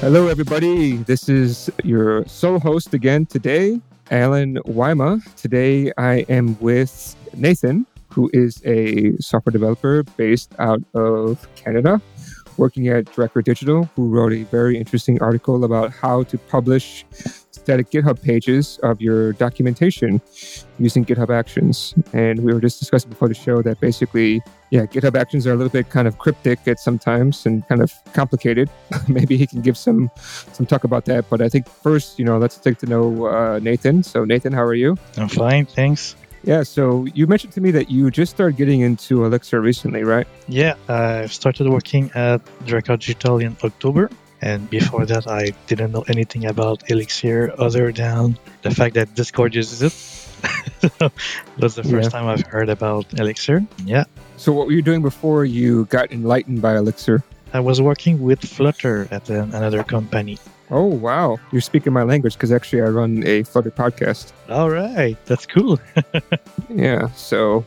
Hello, everybody. This is your sole host again today, Alan Wyma. Today, I am with Nathan, who is a software developer based out of Canada, working at Drakkar Digital, who wrote a very interesting article about how to publish static GitHub pages of your documentation using GitHub Actions. And we were just discussing before the show that basically, GitHub Actions are a little bit kind of cryptic at sometimes and kind of complicated. Maybe he can give some talk about that. But I think first, let's take to know Nathan. So Nathan, how are you? I'm fine, thanks. Yeah, so you mentioned to me that you just started getting into Elixir recently, right? Yeah, I started working at Drakkar Digital in October. And before that, I didn't know anything about Elixir other than the fact that Discord uses it. That's the first time I've heard about Elixir. Yeah. So what were you doing before you got enlightened by Elixir? I was working with Flutter at another company. Oh, wow. You're speaking my language because actually I run a Flutter podcast. All right. That's cool. Yeah. So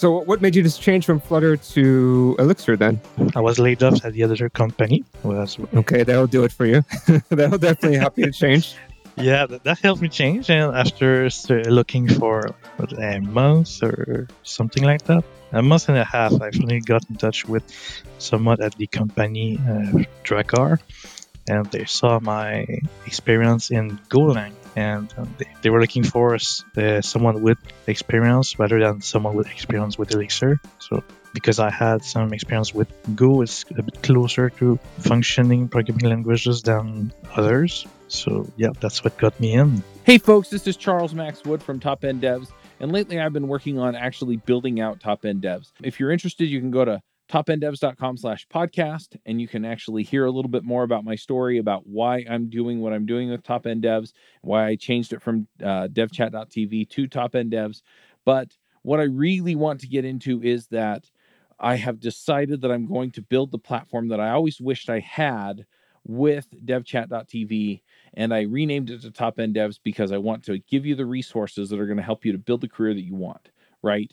what made you just change from Flutter to Elixir then? I was laid off at the other company. Okay. That'll do it for you. That'll definitely help you to change. Yeah, that helped me change. And after looking for a month or something like that, a month and a half, I finally got in touch with someone at the company, Drakkar. And they saw my experience in Golang, and they were looking for someone with experience rather than someone with experience with Elixir. So because I had some experience with Go, it's a bit closer to functioning programming languages than others. So yeah, that's what got me in. Hey folks, this is Charles Max Wood from Top End Devs. And lately I've been working on actually building out Top End Devs. If you're interested, you can go to topendevs.com/podcast, and you can actually hear a little bit more about my story, about why I'm doing what I'm doing with Top End Devs, why I changed it from devchat.tv to Top End Devs. But what I really want to get into is that I have decided that I'm going to build the platform that I always wished I had with devchat.tv, and I renamed it to Top End Devs because I want to give you the resources that are going to help you to build the career that you want, right?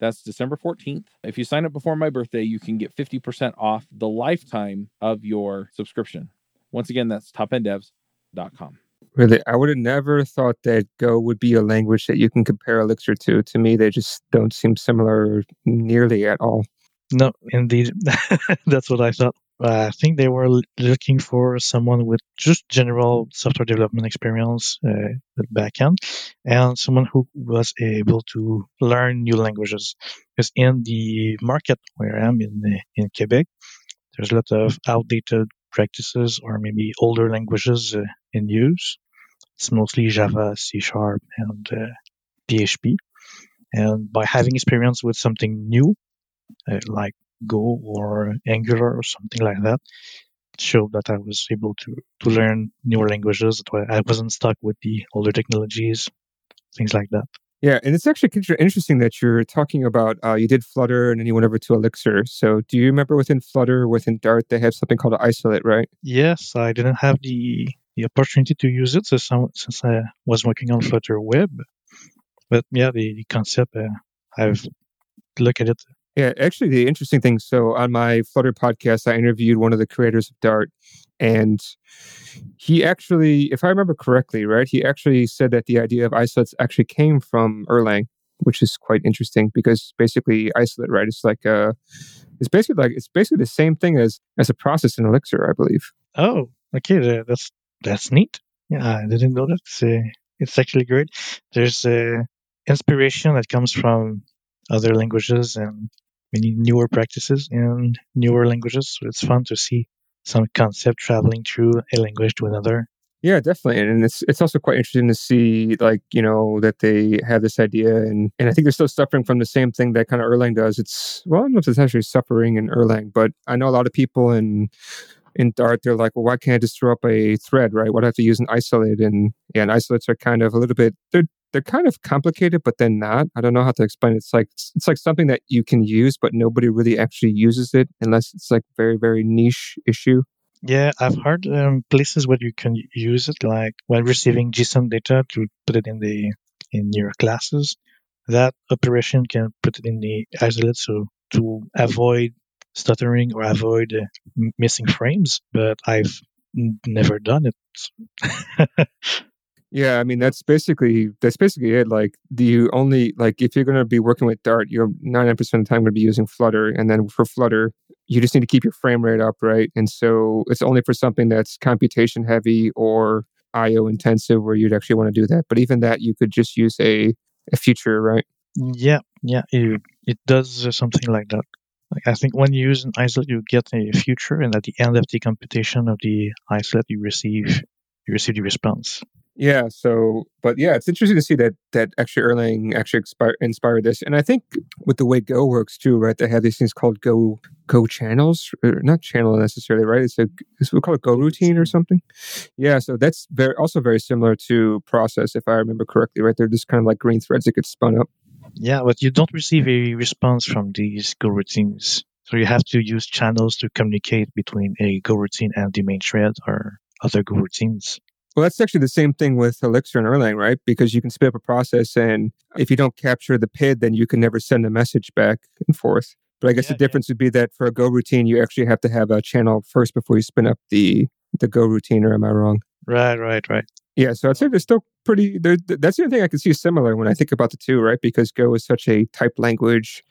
that's December 14th. If you sign up before my birthday, you can get 50% off the lifetime of your subscription. Once again, that's topendevs.com. Really, I would have never thought that Go would be a language that you can compare Elixir to. To me, they just don't seem similar nearly at all. No, indeed. That's what I thought. I think they were looking for someone with just general software development experience at backend, and someone who was able to learn new languages. Because in the market where I am in Quebec, there's a lot of outdated practices or maybe older languages in use. It's mostly Java, C#, and PHP. And by having experience with something new, like Go or Angular or something like that, it showed that I was able to learn newer languages. I wasn't stuck with the older technologies, things like that. Yeah, and it's actually interesting that you're talking about you did Flutter and then you went over to Elixir. So do you remember within Flutter, within Dart, they have something called Isolate, right? Yes, I didn't have the opportunity to use it since I was working on Flutter Web. But yeah, the concept, I've looked at it. Yeah, actually, the interesting thing, so on my Flutter podcast, I interviewed one of the creators of Dart, and he actually, if I remember correctly, right, he actually said that the idea of Isolate actually came from Erlang, which is quite interesting because basically Isolate, right, it's like it's basically the same thing as a process in Elixir, I believe. Oh, okay, that's neat. Yeah, I didn't know that. It's actually great. There's inspiration that comes from other languages and many newer practices in newer languages. So it's fun to see some concept traveling through a language to another. Yeah, definitely. And it's also quite interesting to see, like, that they have this idea. And I think they're still suffering from the same thing that kind of Erlang does. I don't know if it's actually suffering in Erlang, but I know a lot of people in Dart, they're like, well, why can't I just throw up a thread, right? Why do I have to use an isolate? And isolates are kind of a little bit, they're they're kind of complicated, but they're not. I don't know how to explain it. It's like something that you can use, but nobody really actually uses it unless it's like very, very niche issue. Yeah, I've heard places where you can use it, like when receiving JSON data to put it in your classes. That operation can put it in the isolate, so to avoid stuttering or avoid missing frames. But I've never done it. Yeah, I mean that's basically it. Like, if you're going to be working with Dart, you're 99% of the time going to be using Flutter, and then for Flutter, you just need to keep your frame rate up, right? And so it's only for something that's computation heavy or I/O intensive where you'd actually want to do that. But even that, you could just use a feature, right? Yeah, it does something like that. Like, I think when you use an isolate, you get a feature, and at the end of the computation of the isolate, you receive the response. Yeah. So, but yeah, it's interesting to see that actually Erlang actually inspired this, and I think with the way Go works too, right? They have these things called Go channels, or not channel necessarily, right? We call it Go routine or something. Yeah. So that's also very similar to process, if I remember correctly, right? They're just kind of like green threads that get spun up. Yeah, but you don't receive a response from these Go routines, so you have to use channels to communicate between a Go routine and the main thread or other Go routines. Well, that's actually the same thing with Elixir and Erlang, right? Because you can spin up a process, and if you don't capture the PID, then you can never send a message back and forth. But I guess the difference would be that for a Go routine, you actually have to have a channel first before you spin up the Go routine, or am I wrong? Right. Yeah, so I'd say they're still pretty... That's the only thing I can see similar when I think about the two, right? Because Go is such a typed language,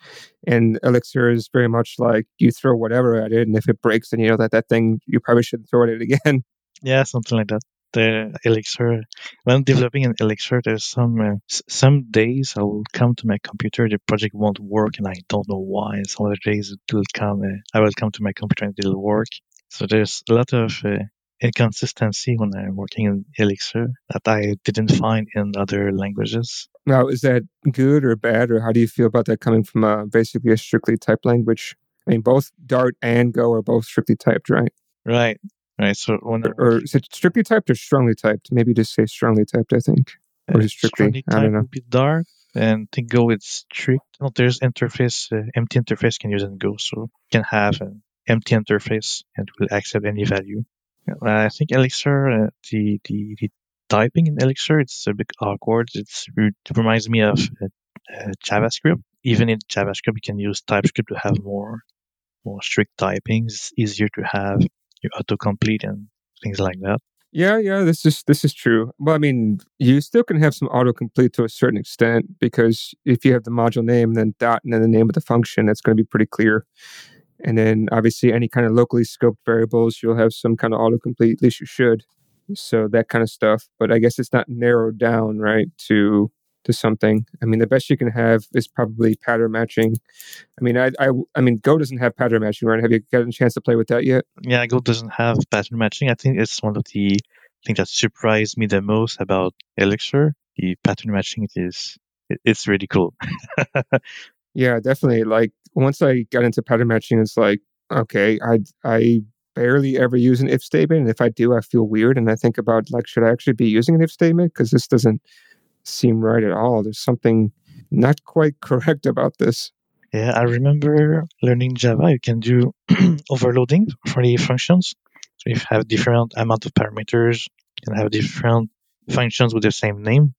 and Elixir is very much like you throw whatever at it, and if it breaks, then you know that thing, you probably shouldn't throw it at it again. Yeah, something like that. The Elixir. When developing an Elixir, there's some days I will come to my computer, the project won't work, and I don't know why. Some other days it will come. I will come to my computer and it'll work. So there's a lot of inconsistency when I'm working in Elixir that I didn't find in other languages. Now, is that good or bad, or how do you feel about that coming from basically a strictly typed language? I mean, both Dart and Go are both strictly typed, right? Right. So or is it strictly typed or strongly typed? Maybe just say strongly typed, I think. Or is strictly typed, I don't know. Would be Dart, and to Go it's strict. No, there's interface, empty interface can use in Go, so you can have an empty interface and will accept any value. I think Elixir, the typing in Elixir, it's a bit awkward. It reminds me of JavaScript. Even in JavaScript, you can use TypeScript to have more strict typings. It's easier to have your autocomplete and things like that. Yeah, this is true. Well, I mean, you still can have some autocomplete to a certain extent, because if you have the module name, then dot, and then the name of the function, that's going to be pretty clear. And then obviously any kind of locally scoped variables, you'll have some kind of autocomplete, at least you should. So that kind of stuff. But I guess it's not narrowed down, right, to something. I mean, the best you can have is probably pattern matching. I mean, I mean, Go doesn't have pattern matching, right? Have you gotten a chance to play with that yet? Yeah, Go doesn't have pattern matching. I think it's one of the things that surprised me the most about Elixir. The pattern matching it's really cool. Yeah, definitely. Like, once I got into pattern matching, it's like, okay, I barely ever use an if statement, and if I do, I feel weird, and I think about, like, should I actually be using an if statement? Because this doesn't seem right at all. There's something not quite correct about this. Yeah, I remember learning Java, you can do overloading for the functions. So you have different amount of parameters, you can have different functions with the same name.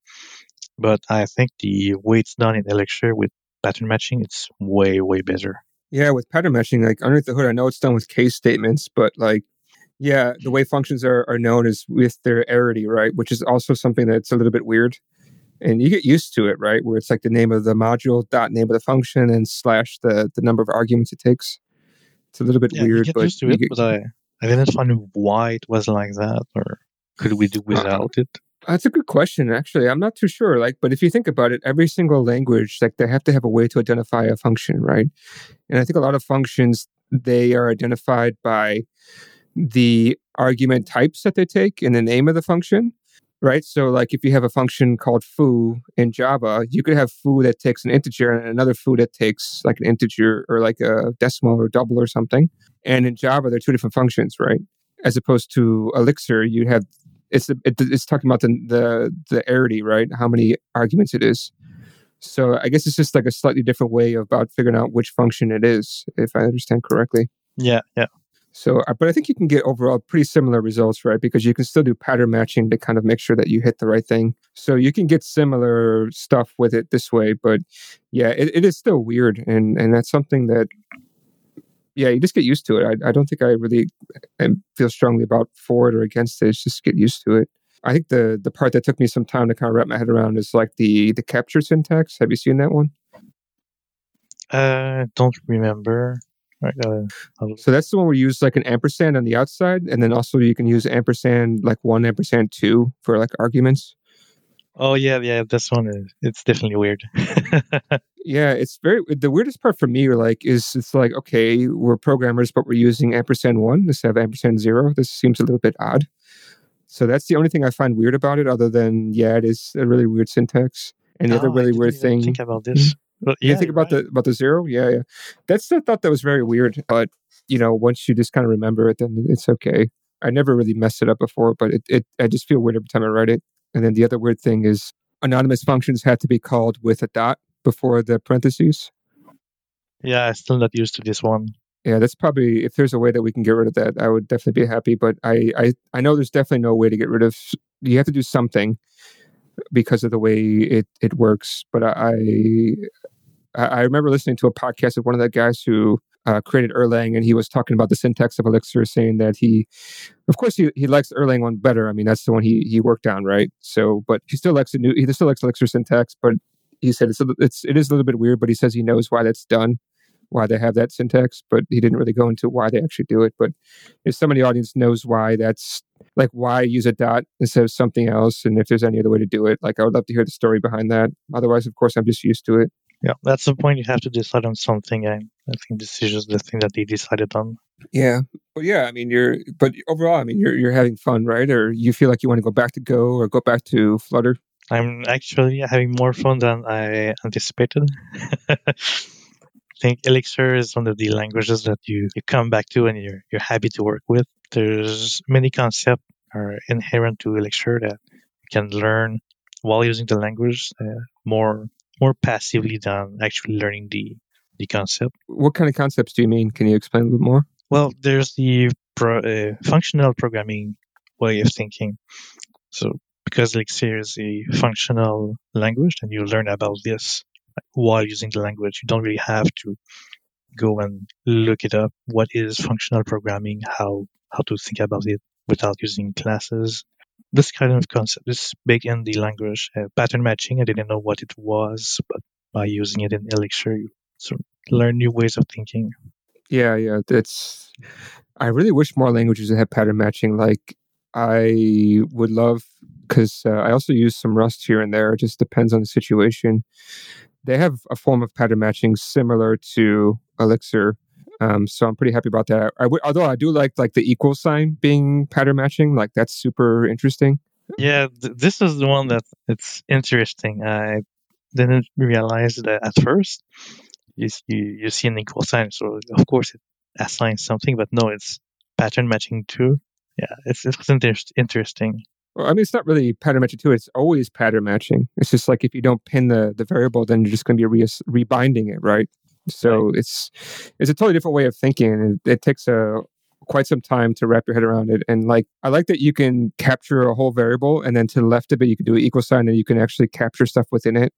But I think the way it's done in Elixir with pattern matching, it's way, way better. Yeah, with pattern matching, like, underneath the hood, I know it's done with case statements, but like, yeah, the way functions are known is with their arity, right? Which is also something that's a little bit weird. And you get used to it, right? Where it's like the name of the module, dot name of the function, and slash the number of arguments it takes. It's a little bit weird. You get used to it, but I didn't find why it was like that, or could we do without it? That's a good question, actually. I'm not too sure. Like, but if you think about it, every single language, like, they have to have a way to identify a function, right? And I think a lot of functions, they are identified by the argument types that they take and the name of the function. Right. So, like, if you have a function called foo in Java, you could have foo that takes an integer and another foo that takes like an integer or like a decimal or double or something. And in Java, they're two different functions, right? As opposed to Elixir, you have it's talking about the arity, right? How many arguments it is. So I guess it's just like a slightly different way about figuring out which function it is, if I understand correctly. Yeah. So, but I think you can get overall pretty similar results, right? Because you can still do pattern matching to kind of make sure that you hit the right thing. So you can get similar stuff with it this way, but yeah, it is still weird. And that's something that, yeah, you just get used to it. I don't think I really feel strongly about for it or against it. It's just get used to it. I think the part that took me some time to kind of wrap my head around is like the capture syntax. Have you seen that one? Don't remember. Right. So that's the one where you use like an ampersand on the outside, and then also you can use ampersand like 1, ampersand 2 for like arguments. Oh yeah. This one is it's definitely weird. Yeah, it's very the weirdest part for me. Like, is it's like okay, we're programmers, but we're using ampersand 1 instead of ampersand 0. This seems a little bit odd. So that's the only thing I find weird about it. Other than it is a really weird syntax. And the other really weird thing. Think about this. Mm-hmm. Well, yeah, you think about right. about the 0? Yeah. That's the thought that was very weird. But, once you just kind of remember it, then it's okay. I never really messed it up before, but I just feel weird every time I write it. And then the other weird thing is anonymous functions have to be called with a dot before the parentheses. Yeah, I'm still not used to this one. Yeah, that's probably, if there's a way that we can get rid of that, I would definitely be happy. But I know there's definitely no way to get rid of, you have to do something because of the way it works. But I remember listening to a podcast of one of the guys who created Erlang, and he was talking about the syntax of Elixir, saying that he likes the Erlang one better. I mean, that's the one he worked on, right? So, but he still likes Elixir syntax, but he said it is a little bit weird, but he says he knows why that's done, why they have that syntax, but he didn't really go into why they actually do it. But if somebody in the audience knows why that's, like, why use a dot instead of something else, and if there's any other way to do it, like, I would love to hear the story behind that. Otherwise, of course, I'm just used to it. Yeah, that's the point. You have to decide on something. I think this is just the thing that they decided on. Yeah. But yeah, I mean, you're having fun, right? Or you feel like you want to go back to Go or go back to Flutter? I'm actually having more fun than I anticipated. I think Elixir is one of the languages that you come back to and you're happy to work with. There's many concepts are inherent to Elixir that you can learn while using the language more passively than actually learning the concept. What kind of concepts do you mean? Can you explain a little more? Well, there's the functional programming way of thinking. So because Elixir is a functional language, and you learn about this while using the language. You don't really have to go and look it up. What is functional programming? How to think about it without using classes? This kind of concept is big in the language. Pattern matching, I didn't know what it was, but by using it in Elixir, you sort of learn new ways of thinking. Yeah. I really wish more languages had pattern matching. Like, I would love, because I also use some Rust here and there. It just depends on the situation. They have a form of pattern matching similar to Elixir. So I'm pretty happy about that. Although I do like the equal sign being pattern matching. Like, that's super interesting. Yeah, this is the one that it's interesting. I didn't realize that at first. You see an equal sign, so of course it assigns something, but no, it's pattern matching too. Yeah, it's interesting. Well, I mean, it's not really pattern matching too. It's always pattern matching. It's just like if you don't pin the variable, then you're just going to be rebinding it, right? So right. It's a totally different way of thinking. It takes quite some time to wrap your head around it. And like, I like that you can capture a whole variable, and then to the left of it, you can do an equal sign, and you can actually capture stuff within it.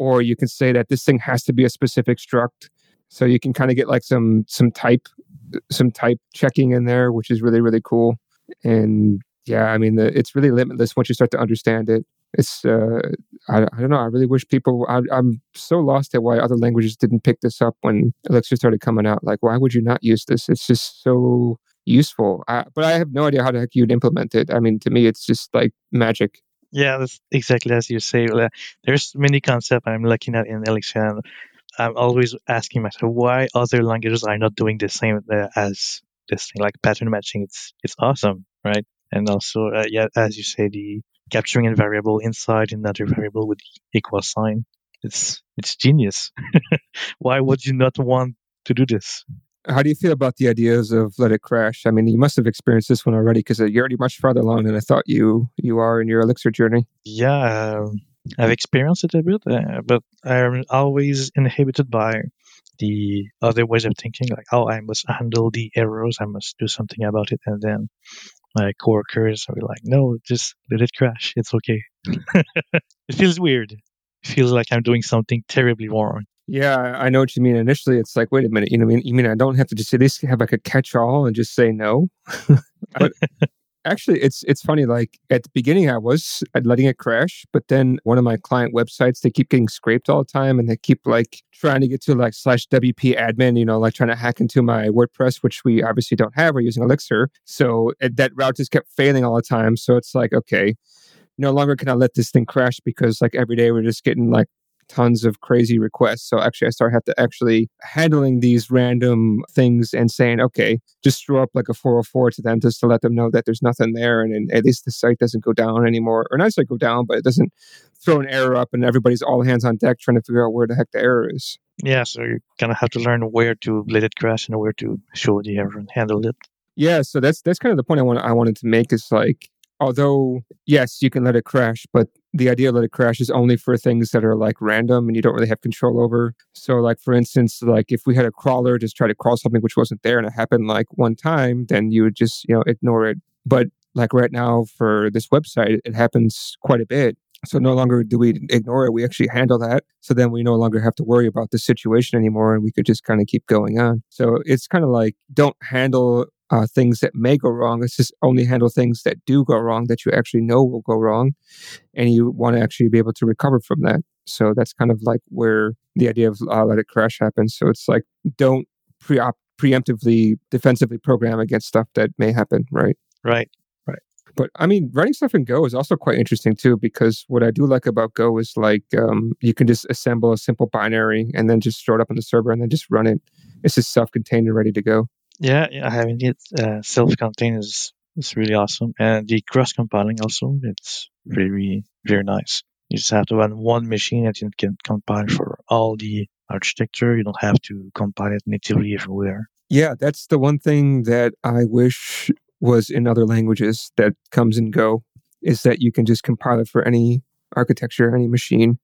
Or you can say that this thing has to be a specific struct. So you can kind of get like some type checking in there, which is really, really cool. And yeah, I mean, it's really limitless once you start to understand it. It's, I don't know. I really wish I'm so lost at why other languages didn't pick this up when Elixir started coming out. Like, why would you not use this? It's just so useful. But I have no idea how the heck you'd implement it. I mean, to me, it's just like magic. Yeah, that's exactly as you say. There's many concepts I'm looking at in Elixir, and I'm always asking myself why other languages are not doing the same as this thing, like pattern matching. It's awesome, right? And also, as you say, the capturing a variable inside another variable with equal sign. It's genius. Why would you not want to do this? How do you feel about the ideas of let it crash? I mean, you must have experienced this one already because you're already much farther along than I thought you are in your Elixir journey. Yeah, I've experienced it a bit, but I'm always inhibited by the other ways of thinking, like, oh, I must handle the errors, I must do something about it. And then my coworkers are like, no, just let it crash. It's okay. It feels weird. It feels like I'm doing something terribly wrong. Yeah, I know what you mean. Initially, it's like, wait a minute, you mean I don't have to just at least have like a catch-all and just say no? But actually, it's funny, like at the beginning, I was letting it crash, but then one of my client websites, they keep getting scraped all the time and they keep like trying to get to like /wp admin, like trying to hack into my WordPress, which we obviously don't have. We're using Elixir. So that route just kept failing all the time. So it's like, okay, no longer can I let this thing crash because like every day we're just getting like tons of crazy requests. So actually, I started to actually handling these random things and saying, okay, just throw up like a 404 to them just to let them know that there's nothing there. And at least the site doesn't go down anymore. Or not go down, but it doesn't throw an error up and everybody's all hands on deck trying to figure out where the heck the error is. Yeah, so you kind of have to learn where to let it crash and where to show the error and handle it. Yeah, so that's kind of the point I wanted to make is like, although, yes, you can let it crash, but the idea of let it crash is only for things that are like random and you don't really have control over. So like, for instance, like if we had a crawler just try to crawl something which wasn't there and it happened like one time, then you would just, ignore it. But like right now for this website, it happens quite a bit. So no longer do we ignore it. We actually handle that. So then we no longer have to worry about the situation anymore and we could just kind of keep going on. So it's kind of like don't handle things that may go wrong. It's just only handle things that do go wrong that you actually know will go wrong. And you want to actually be able to recover from that. So that's kind of like where the idea of let it crash happens. So it's like, don't preemptively, defensively program against stuff that may happen, right? Right. But I mean, writing stuff in Go is also quite interesting too, because what I do like about Go is like, you can just assemble a simple binary and then just throw it up on the server and then just run it. It's just self-contained and ready to go. Yeah, having it self-contained is really awesome. And the cross-compiling also, it's very, very nice. You just have to run one machine and it can compile for all the architecture. You don't have to compile it natively everywhere. Yeah, that's the one thing that I wish was in other languages that comes in Go, is that you can just compile it for any architecture, any machine,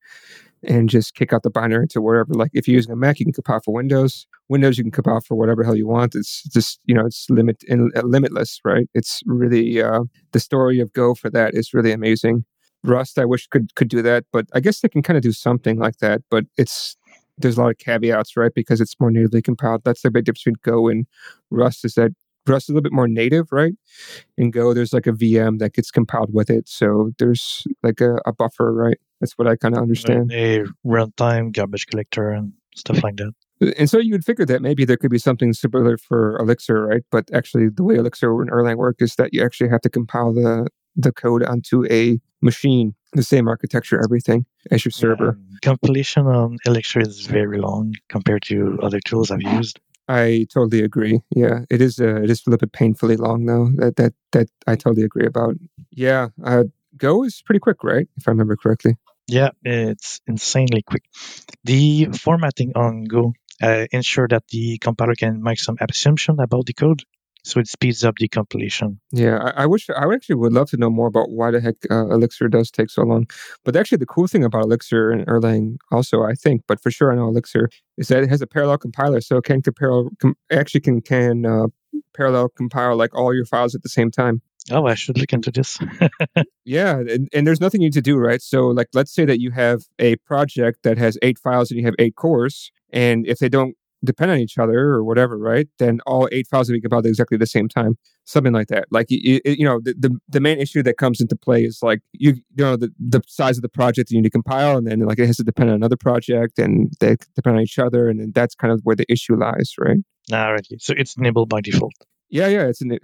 and just kick out the binary to wherever. Like if you're using a Mac, you can compile for Windows. Windows, you can compile for whatever the hell you want. It's just, it's limitless, right? It's really, the story of Go for that is really amazing. Rust, I wish could do that, but I guess they can kind of do something like that. But there's a lot of caveats, right? Because it's more natively compiled. That's the big difference between Go and Rust, is that Rust is a little bit more native, right? In Go, there's like a VM that gets compiled with it. So there's like a buffer, right? That's what I kind of understand. A runtime garbage collector and stuff like that. And so you would figure that maybe there could be something similar for Elixir, right? But actually the way Elixir and Erlang work is that you actually have to compile the code onto a machine, the same architecture, everything, as your server. Compilation on Elixir is very long compared to other tools I've used. I totally agree. Yeah, it is a little bit painfully long though. That I totally agree about. Yeah, Go is pretty quick, right? If I remember correctly. Yeah, it's insanely quick. The formatting on Go ensure that the compiler can make some assumption about the code, so it speeds up the compilation. Yeah, I would love to know more about why the heck Elixir does take so long. But actually, the cool thing about Elixir and Erlang also, I think, but for sure I know Elixir, is that it has a parallel compiler, so it can parallel compile like all your files at the same time. Oh, I should look into this. Yeah, and there's nothing you need to do, right? So like, let's say that you have a project that has 8 files and you have 8 cores, and if they don't depend on each other or whatever, right? Then all 8 files will be compiled exactly at the same time, something like that. Like, the main issue that comes into play is like, the size of the project you need to compile, and then like it has to depend on another project, and they depend on each other, and then that's kind of where the issue lies, right? Alrighty, so it's enabled by default. Yeah.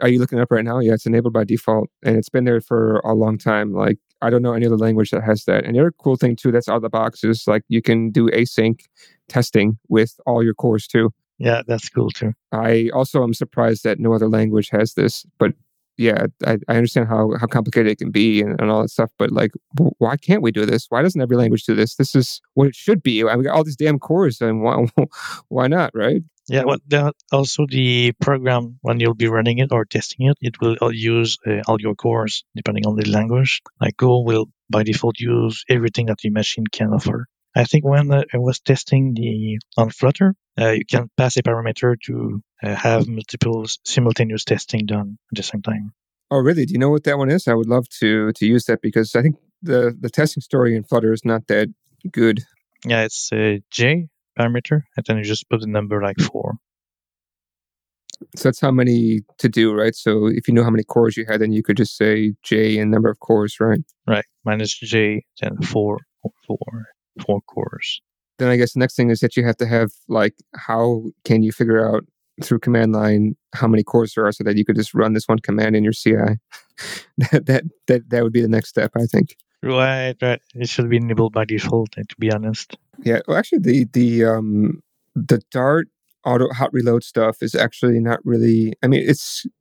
Are you looking it up right now? Yeah, it's enabled by default, and it's been there for a long time. Like, I don't know any other language that has that. And the other cool thing too that's out of the box is like you can do async testing with all your cores too. Yeah, that's cool too. I also am surprised that no other language has this, but yeah, I understand how complicated it can be and all that stuff, but like, why can't we do this? Why doesn't every language do this? This is what it should be. I mean, all these damn cores, and why not, right? Yeah, well, also the program, when you'll be running it or testing it, it will use all your cores, depending on the language. Like Go will, by default, use everything that the machine can offer. I think when I was testing on Flutter, you can pass a parameter to have multiple simultaneous testing done at the same time. Oh, really? Do you know what that one is? I would love to use that, because I think the testing story in Flutter is not that good. Yeah, it's J parameter, and then you just put the number like 4. So that's how many to do, right? So if you know how many cores you had, then you could just say J and number of cores, right? Right, minus J, then 4 cores. Then I guess the next thing is that you have to have, like, how can you figure out through command line how many cores there are, so that you could just run this one command in your CI. that would be the next step, I think. Right. It should be enabled by default, to be honest. Yeah. Well, actually, the Dart auto hot reload stuff is actually not really. I mean,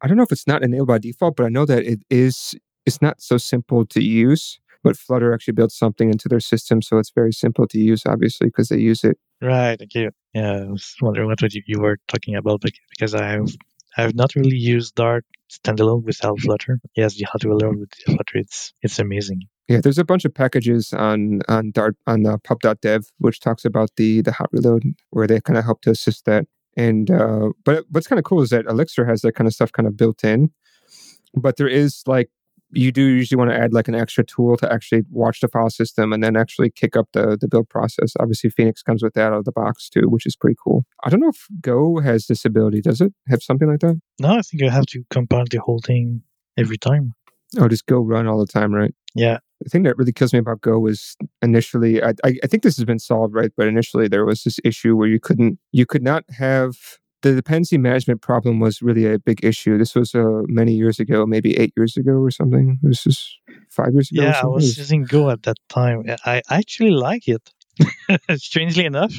I don't know if it's not enabled by default, but I know that it is. It's not so simple to use. But Flutter actually built something into their system, so it's very simple to use, obviously, because they use it. Right. Okay. Yeah. I was wondering what you were talking about, because I've not really used Dart standalone without Flutter. Yes, the hot reload with Flutter, it's amazing. Yeah, there's a bunch of packages on Dart on pub.dev, which talks about the hot reload, where they kind of help to assist that. And but what's kind of cool is that Elixir has that kind of stuff kind of built in. But there is, like, you do usually want to add, like, an extra tool to actually watch the file system and then actually kick up the build process. Obviously, Phoenix comes with that out of the box too, which is pretty cool. I don't know if Go has this ability. Does it have something like that? No, I think you have to compile the whole thing every time. Oh, just Go run all the time, right? Yeah. The thing that really kills me about Go is initially, I think this has been solved, right? But initially there was this issue where you could not have, the dependency management problem was really a big issue. This was many years ago, maybe 8 years ago or something. This is 5 years ago. Yeah, I was using Go at that time. I actually like it. Strangely enough,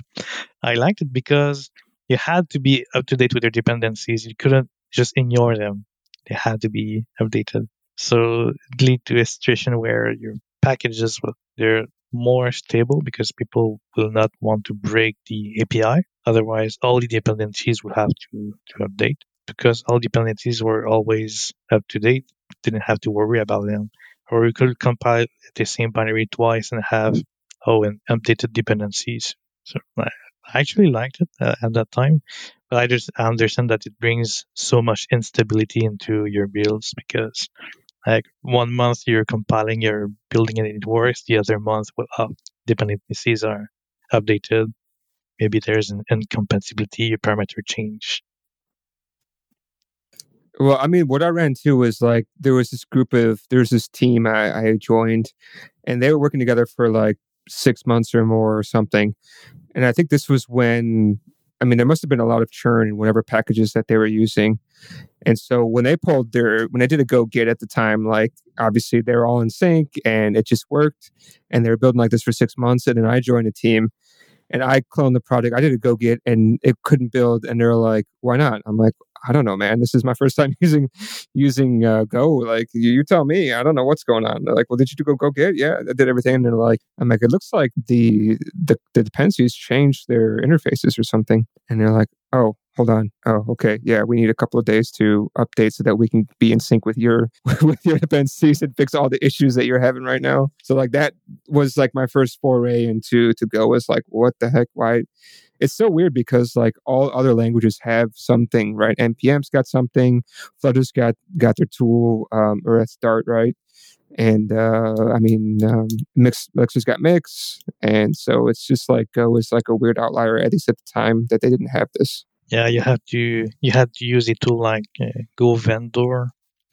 I liked it because you had to be up to date with your dependencies. You couldn't just ignore them. They had to be updated. So it leads to a situation where your packages, they're more stable because people will not want to break the API. Otherwise, all the dependencies will have to update. Because all dependencies were always up to date, didn't have to worry about them. Or you could compile the same binary twice and have and updated dependencies. So I actually liked it at that time. But I just understand that it brings so much instability into your builds, because, like, 1 month you're compiling your building and it works. The other month, dependencies are updated. Maybe there's an incompatibility, your parameter change. Well, I mean, what I ran into was, like, there was this team I joined, and they were working together for, like, 6 months or more or something. And I think this was when, I mean, there must have been a lot of churn in whatever packages that they were using. And so when they did a go get at the time, like, obviously they were all in sync and it just worked. And they were building like this for 6 months. And then I joined a team and I cloned the project. I did a go get and it couldn't build. And they're like, why not? I'm like, I don't know, man. This is my first time using Go. Like, you tell me. I don't know what's going on. They're like, well, did you do Go get? Yeah, I did everything. And they're like, I'm like, it looks like the dependencies changed their interfaces or something. And they're like, oh, hold on. Oh, okay. Yeah, we need a couple of days to update so that we can be in sync with your dependencies and fix all the issues that you're having right now. So, like, that was, like, my first foray into Go. Was like, what the heck? Why? It's so weird because, like, all other languages have something, right? NPM's got something. Flutter's got their tool, or that's Dart, right? And, Elixir's got Mix. And so it's just like Go is like a weird outlier, at least at the time, that they didn't have this. Yeah, you had to use a tool like Go Vendor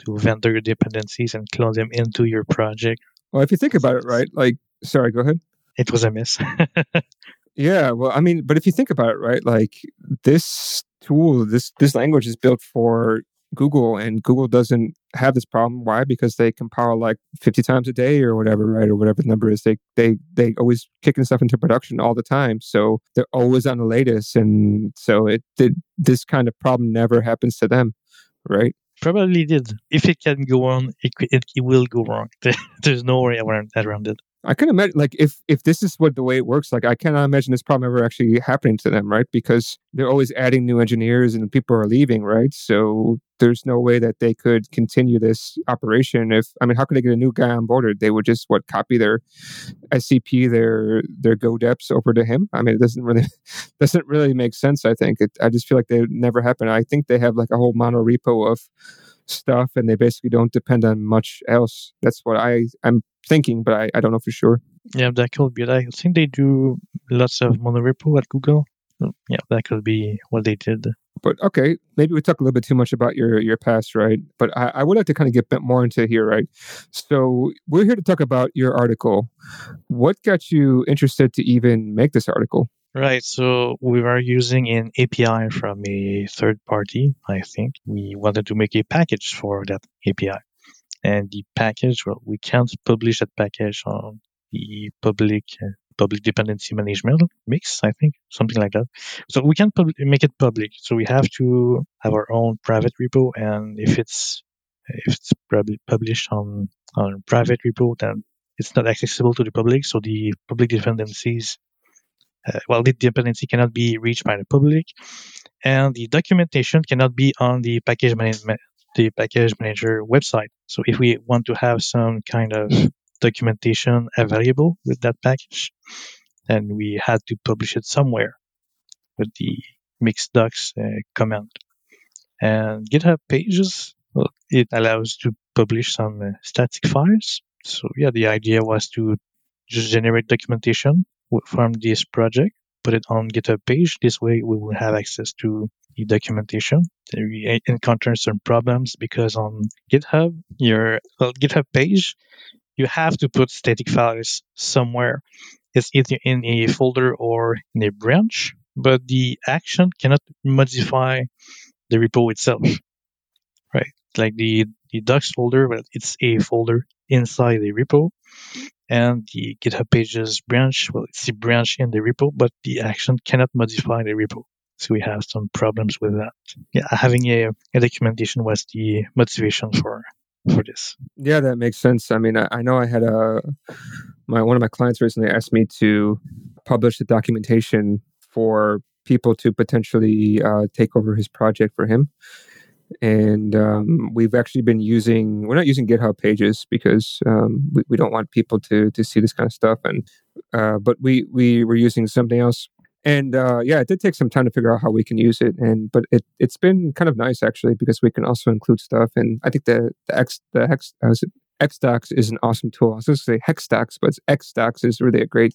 to vendor your dependencies and clone them into your project. Well, if you think about it, right? Like, sorry, go ahead. It was a mess. Yeah, well, I mean, but if you think about it, right, like, this tool, this language is built for Google, and Google doesn't have this problem. Why? Because they compile like 50 times a day or whatever, right? Or whatever the number is. They always kicking stuff into production all the time. So they're always on the latest. And so this kind of problem never happens to them, right? Probably did. If it can go on, it will go wrong. There's no way around it. I can imagine, like, if this is what the way it works, like, I cannot imagine this problem ever actually happening to them, right? Because they're always adding new engineers and people are leaving, right? So there's no way that they could continue this operation. How could they get a new guy onboarded? They would just, copy their SCP, their Go deps over to him? It doesn't really make sense, I think. I just feel like they never happen. I think they have like a whole mono repo of stuff and they basically don't depend on much else. That's what I'm thinking, but I don't know for sure. Yeah, that could be. I think they do lots of monorepo at Google. So, yeah, that could be what they did. But okay, maybe we talk a little bit too much about your past, right? But I would like to kind of get more into here, right? So we're here to talk about your article. What got you interested to even make this article? Right, so we were using an API from a third party, I think. We wanted to make a package for that API. And the package, we can't publish that package on the public dependency management mix, I think, something like that. So we can't make it public. So we have to have our own private repo. And if it's probably published on private repo, then it's not accessible to the public. So the public dependencies, the dependency cannot be reached by the public, and the documentation cannot be on the package management. The package manager website. So if we want to have some kind of documentation available with that package, then we had to publish it somewhere with the mixed docs command. And GitHub Pages, it allows to publish some static files. So yeah, the idea was to just generate documentation from this project, put it on GitHub page. This way we will have access to the documentation. We encounter some problems because on GitHub, your GitHub page, you have to put static files somewhere. It's either in a folder or in a branch, but the action cannot modify the repo itself, right? Like the docs folder, but it's a folder inside the repo, and the GitHub Pages branch, it's a branch in the repo, but the action cannot modify the repo. So we have some problems with that. Yeah, having a documentation was the motivation for this. Yeah, that makes sense. I know I had one of my clients recently asked me to publish the documentation for people to potentially take over his project for him. And we've actually we're not using GitHub Pages because we don't want people to see this kind of stuff. And but we were using something else. And it did take some time to figure out how we can use it. But it's been kind of nice, actually, because we can also include stuff. And I think Xdocs is an awesome tool. I was going to say Hexdocs, but Xdocs is really a great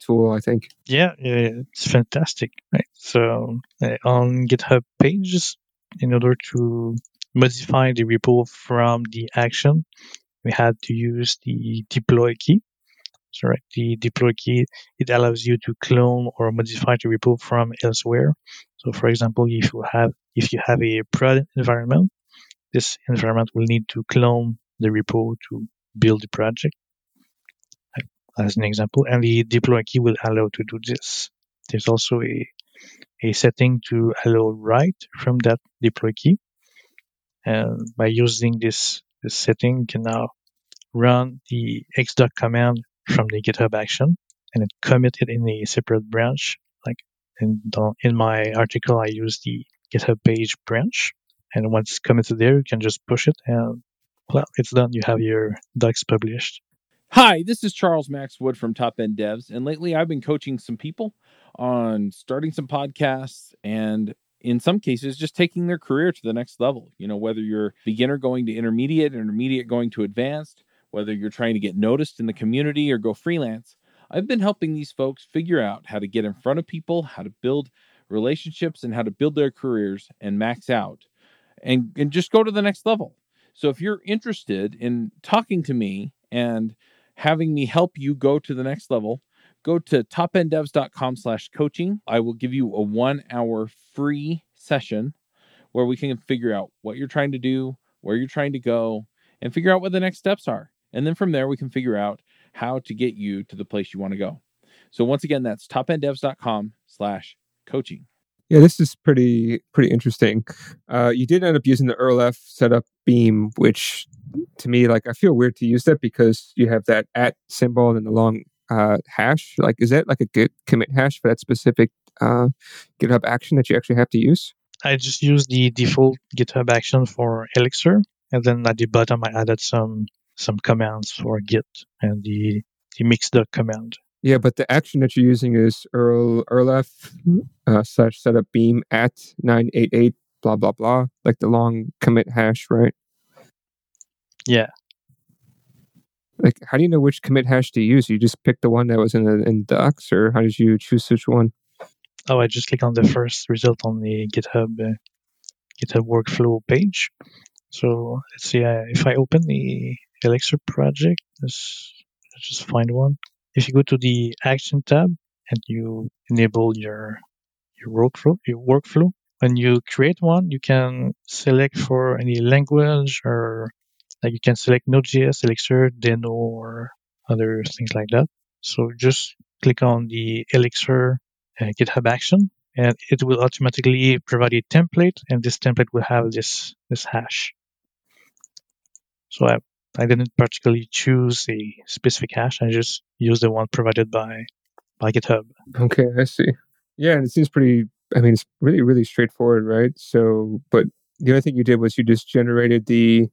tool, I think. Yeah, it's fantastic. Right. So on GitHub Pages, in order to modify the repo from the action, we had to use the deploy key. So, right, the deploy key, it allows you to clone or modify the repo from elsewhere. So, for example, if you have a prod environment, this environment will need to clone the repo to build the project, as an example. And the deploy key will allow to do this. There's also a setting to allow write from that deploy key. And by using this setting, you can now run the xdoc command from the GitHub action and it commit it in a separate branch. Like in my article, I use the GitHub page branch, and once it's committed there, you can just push it and it's done. You have your docs published. Hi, this is Charles Max Wood from Top End Devs, and lately I've been coaching some people on starting some podcasts and in some cases, just taking their career to the next level. Whether you're beginner going to intermediate going to advanced, whether you're trying to get noticed in the community or go freelance, I've been helping these folks figure out how to get in front of people, how to build relationships, and how to build their careers and max out and just go to the next level. So if you're interested in talking to me and having me help you go to the next level, go to topendevs.com/coaching. I will give you a 1-hour free session where we can figure out what you're trying to do, where you're trying to go, and figure out what the next steps are. And then from there, we can figure out how to get you to the place you want to go. So once again, that's topendevs.com/coaching. Yeah, this is pretty interesting. You did end up using the RLS setup beam, which to me, like, I feel weird to use that because you have that at symbol and the long hash. Like, is that like a Git commit hash for that specific GitHub action that you actually have to use? I just use the default GitHub action for Elixir. And then at the bottom, I added some commands for Git and the mixdoc command. Yeah, but the action that you're using is erlf / setup beam at 988 blah, blah, blah. Like the long commit hash, right? Yeah. Like, how do you know which commit hash to use? You just pick the one that was in the docs, or how did you choose which one? Oh, I just click on the first result on the GitHub workflow page. So let's see, if I open the Elixir project, let's just find one. If you go to the Action tab and you enable your workflow, when you create one, you can select for any language, or like you can select Node.js, Elixir, Deno, or other things like that. So just click on the Elixir GitHub action, and it will automatically provide a template, and this template will have this hash. So I didn't particularly choose a specific hash. I just used the one provided by GitHub. Okay, I see. Yeah, and it seems pretty, I mean, it's really, really straightforward, right? So, but the only thing you did was you just generated you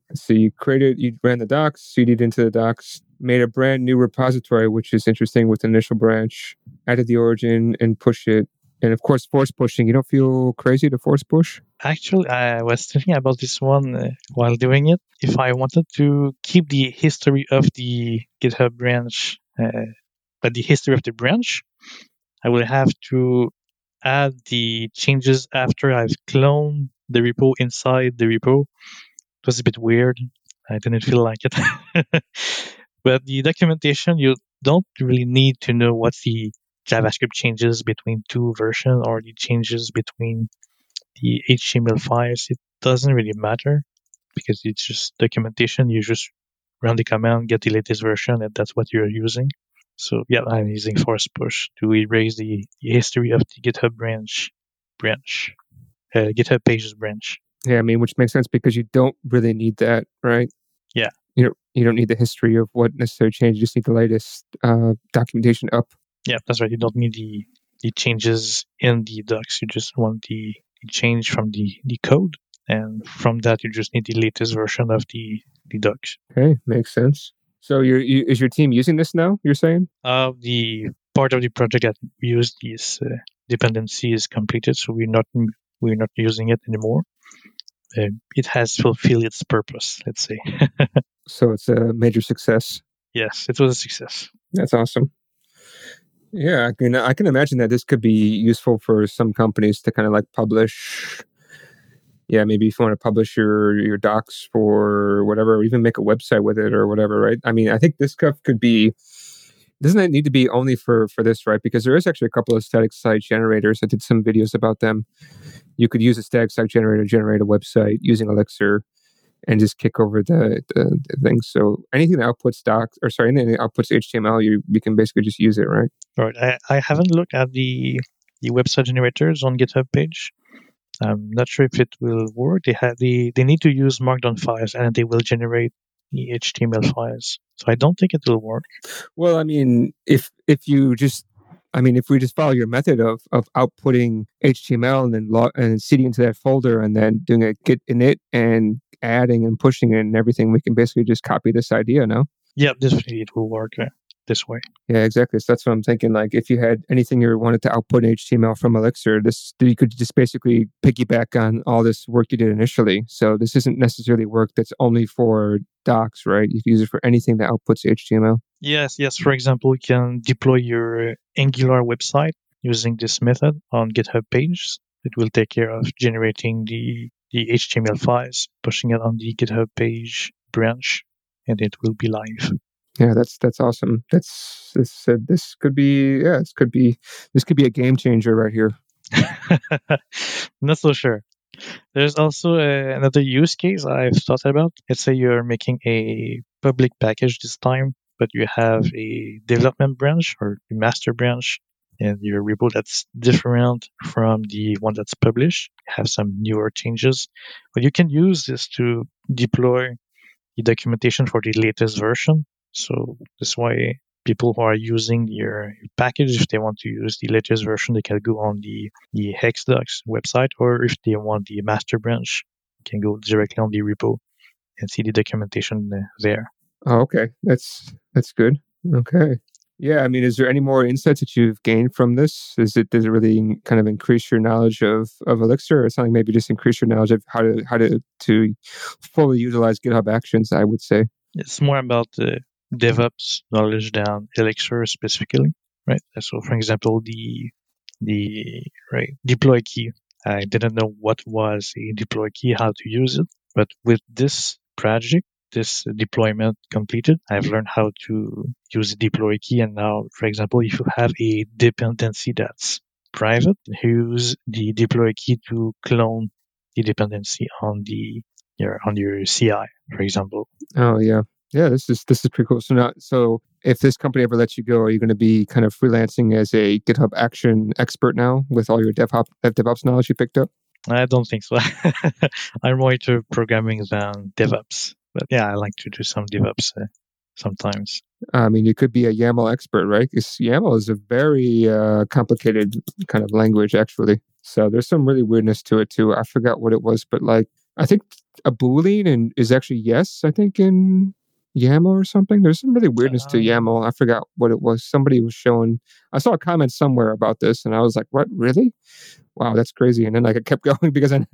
ran the docs, cd'd into the docs, made a brand new repository, which is interesting, with the initial branch, added the origin and push it. And of course, force pushing. You don't feel crazy to force push? Actually, I was thinking about this one while doing it. If I wanted to keep the history of the GitHub branch, but the history of the branch, I will have to add the changes after I've cloned the repo inside the repo. It was a bit weird. I didn't feel like it. But the documentation, you don't really need to know what the JavaScript changes between two versions or the changes between the HTML files. It doesn't really matter because it's just documentation. You just run the command, get the latest version, and that's what you're using. So yeah, I'm using force push to erase the history of the GitHub GitHub Pages branch. Yeah, I mean, which makes sense because you don't really need that, right? Yeah. You don't need the history of what necessary change. You just need the latest documentation up. Yeah, that's right. You don't need the changes in the docs. You just want the change from the code. And from that, you just need the latest version of the docs. Okay, makes sense. So is your team using this now, you're saying? The part of the project that we used this dependency is completed, so we're not using it anymore. It has fulfilled its purpose, let's say. So it's a major success. Yes, it was a success. That's awesome. Yeah, I can imagine that this could be useful for some companies to kind of like publish. Yeah, maybe if you want to publish your docs for whatever, or even make a website with it or whatever, right? I mean, I think this stuff could be, doesn't it need to be only for this, right? Because there is actually a couple of static site generators. I did some videos about them. You could use a static site generator, generate a website using Elixir, and just kick over the things. So anything that outputs HTML, you can basically just use it, right? Right. I haven't looked at the website generators on GitHub page. I'm not sure if it will work. They need to use Markdown files, and they will generate the HTML files. So I don't think it will work. Well, I mean, if we just follow your method of outputting HTML and then and cd into that folder and then doing a git init and adding and pushing and everything, we can basically just copy this idea, no? Yeah, definitely it will work this way. Yeah, exactly. So that's what I'm thinking. Like, if you had anything you wanted to output in HTML from Elixir, you could just basically piggyback on all this work you did initially. So this isn't necessarily work that's only for docs, right? You can use it for anything that outputs HTML. Yes. For example, you can deploy your Angular website using this method on GitHub Pages. It will take care of generating the HTML files, pushing it on the GitHub page branch, and it will be live. Yeah, that's awesome. This could be a game changer right here. Not so sure. There's also another use case I've thought about. Let's say you're making a public package this time, but you have a development branch or a master branch, and your repo that's different from the one that's published, have some newer changes. But you can use this to deploy documentation for the latest version. So that's why people who are using your package, if they want to use the latest version, they can go on the HEEx docs website, or if they want the master branch, they can go directly on the repo and see the documentation there. Oh, okay. That's good. Okay. Yeah. I mean, is there any more insights that you've gained from this? Does it really kind of increase your knowledge of Elixir, or something? Maybe just increase your knowledge of how to fully utilize GitHub Actions, I would say. It's more about DevOps knowledge than Elixir specifically, right? So, for example, the deploy key. I didn't know what was a deploy key, how to use it. But with this project, this deployment completed, I've learned how to use the deploy key. And now, for example, if you have a dependency that's private, use the deploy key to clone the dependency on your CI, for example. Oh, yeah. Yeah, this is pretty cool. So if this company ever lets you go, are you going to be kind of freelancing as a GitHub Action expert now with all your DevOps knowledge you picked up? I don't think so. I'm more into programming than DevOps. But yeah, I like to do some DevOps sometimes. I mean, you could be a YAML expert, right? Because YAML is a very complicated kind of language, actually. So there's some really weirdness to it, too. I forgot what it was, but I think a Boolean is actually yes, I think, in YAML or something. There's some really weirdness to YAML. I forgot what it was. Somebody was showing... I saw a comment somewhere about this, and I was like, what, really? Wow, that's crazy. And then I kept going because I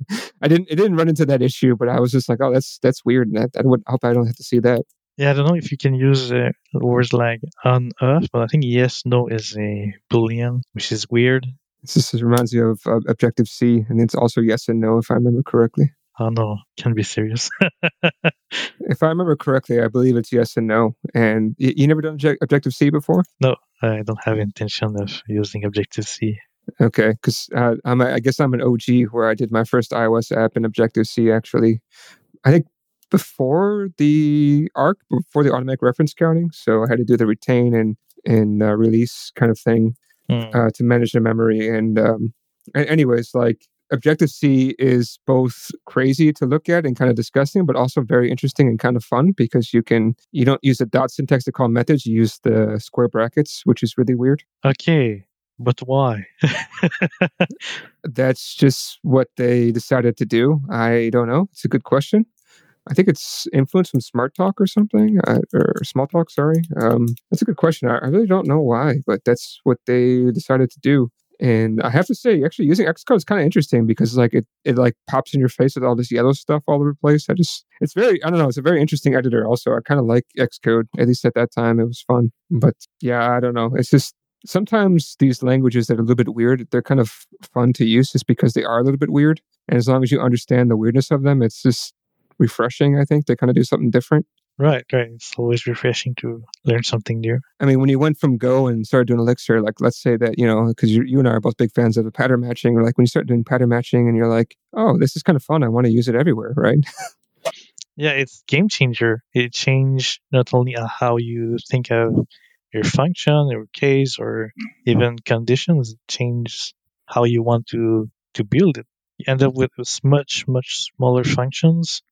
didn't run into that issue, but I was just like, oh, that's weird. And I hope I don't have to see that. Yeah, I don't know if you can use words like on, off, but I think yes, no is a Boolean, which is weird. This reminds me of Objective-C, and it's also yes and no, if I remember correctly. Oh, no, can be serious. If I remember correctly, I believe it's yes and no. And you never done Objective-C before? No, I don't have intention of using Objective-C. Okay, because I guess I'm an OG where I did my first iOS app in Objective-C, actually. I think before the ARC, before the automatic reference counting. So I had to do the retain and release kind of thing to manage the memory. And anyways, Objective-C is both crazy to look at and kind of disgusting, but also very interesting and kind of fun because you don't use the dot syntax to call methods, you use the square brackets, which is really weird. Okay, but why? That's just what they decided to do. I don't know. It's a good question. I think it's influenced from Smalltalk or something, or Smalltalk, sorry. That's a good question. I really don't know why, but that's what they decided to do. And I have to say, actually, using Xcode is kind of interesting because it pops in your face with all this yellow stuff all over the place. It's very, I don't know, it's a very interesting editor also. I kind of like Xcode, at least at that time. It was fun. But yeah, I don't know. It's just sometimes these languages that are a little bit weird, they're kind of fun to use just because they are a little bit weird. And as long as you understand the weirdness of them, it's just refreshing, I think. They kind of do something different. Right. It's always refreshing to learn something new. I mean, when you went from Go and started doing Elixir, let's say that, because you and I are both big fans of the pattern matching, or when you start doing pattern matching and you're like, oh, this is kind of fun. I want to use it everywhere, right? Yeah, it's game changer. It changed not only how you think of your function, your case, or even conditions. It changed how you want to build it. You end up with much, much smaller functions.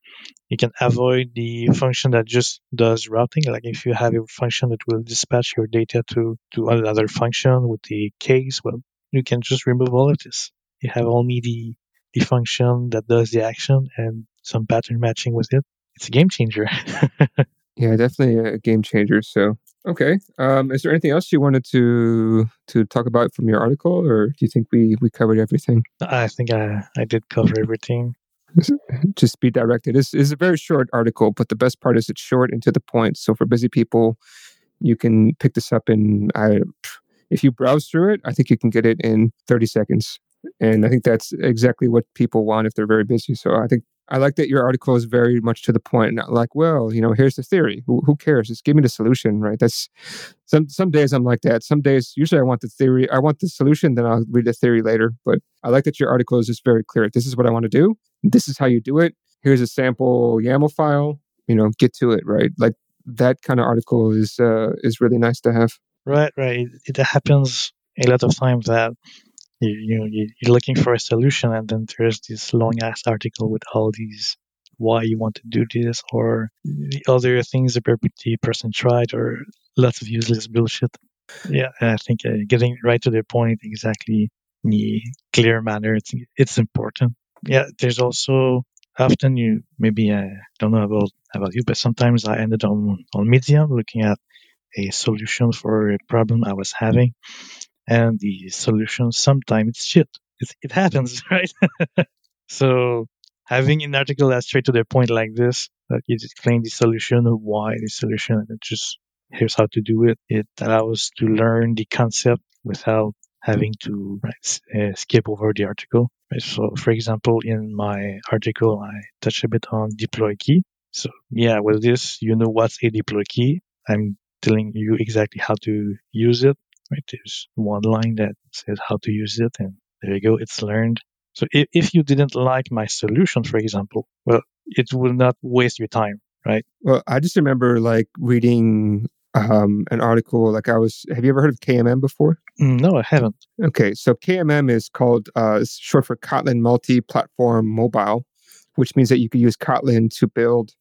You can avoid the function that just does routing. If you have a function that will dispatch your data to another function with the case, well, you can just remove all of this. You have only the function that does the action and some pattern matching with it. It's a game changer. Yeah, definitely a game changer. So, okay. Is there anything else you wanted to talk about from your article, or do you think we covered everything? I think I did cover everything. Just be direct. It's a very short article, but the best part is it's short and to the point. So for busy people, you can pick this up if you browse through it, I think you can get it in 30 seconds. And I think that's exactly what people want if they're very busy. So I like that your article is very much to the point, not here's the theory. Who cares? Just give me the solution, right? That's some days I'm like that. Some days, usually I want the theory, I want the solution, then I'll read the theory later. But I like that your article is just very clear. This is what I want to do. This is how you do it. Here's a sample YAML file. Get to it, right? That kind of article is really nice to have. Right. It happens a lot of times that you're looking for a solution, and then there's this long ass article with all these why you want to do this, or the other things the person tried, or lots of useless bullshit. Yeah, and I think getting right to the point exactly in a clear manner, it's important. Yeah, there's also often you maybe, I don't know about you, but sometimes I ended on Medium looking at a solution for a problem I was having, and the solution sometimes it's shit. It happens, right? So having an article that's straight to the point like this, that you explain the solution, why the solution, and just here's how to do it. It allows to learn the concept without having to skip over the article. Right? So, for example, in my article, I touch a bit on deploy key. So, yeah, with this, you know what's a deploy key. I'm telling you exactly how to use it. Right? There's one line that says how to use it, and there you go. It's learned. So if you didn't like my solution, for example, well, it will not waste your time, right? Well, I just remember reading an article. Have you ever heard of KMM before? No, I haven't. Okay, so KMM is called short for Kotlin Multi-Platform Mobile, which means that you could use Kotlin to build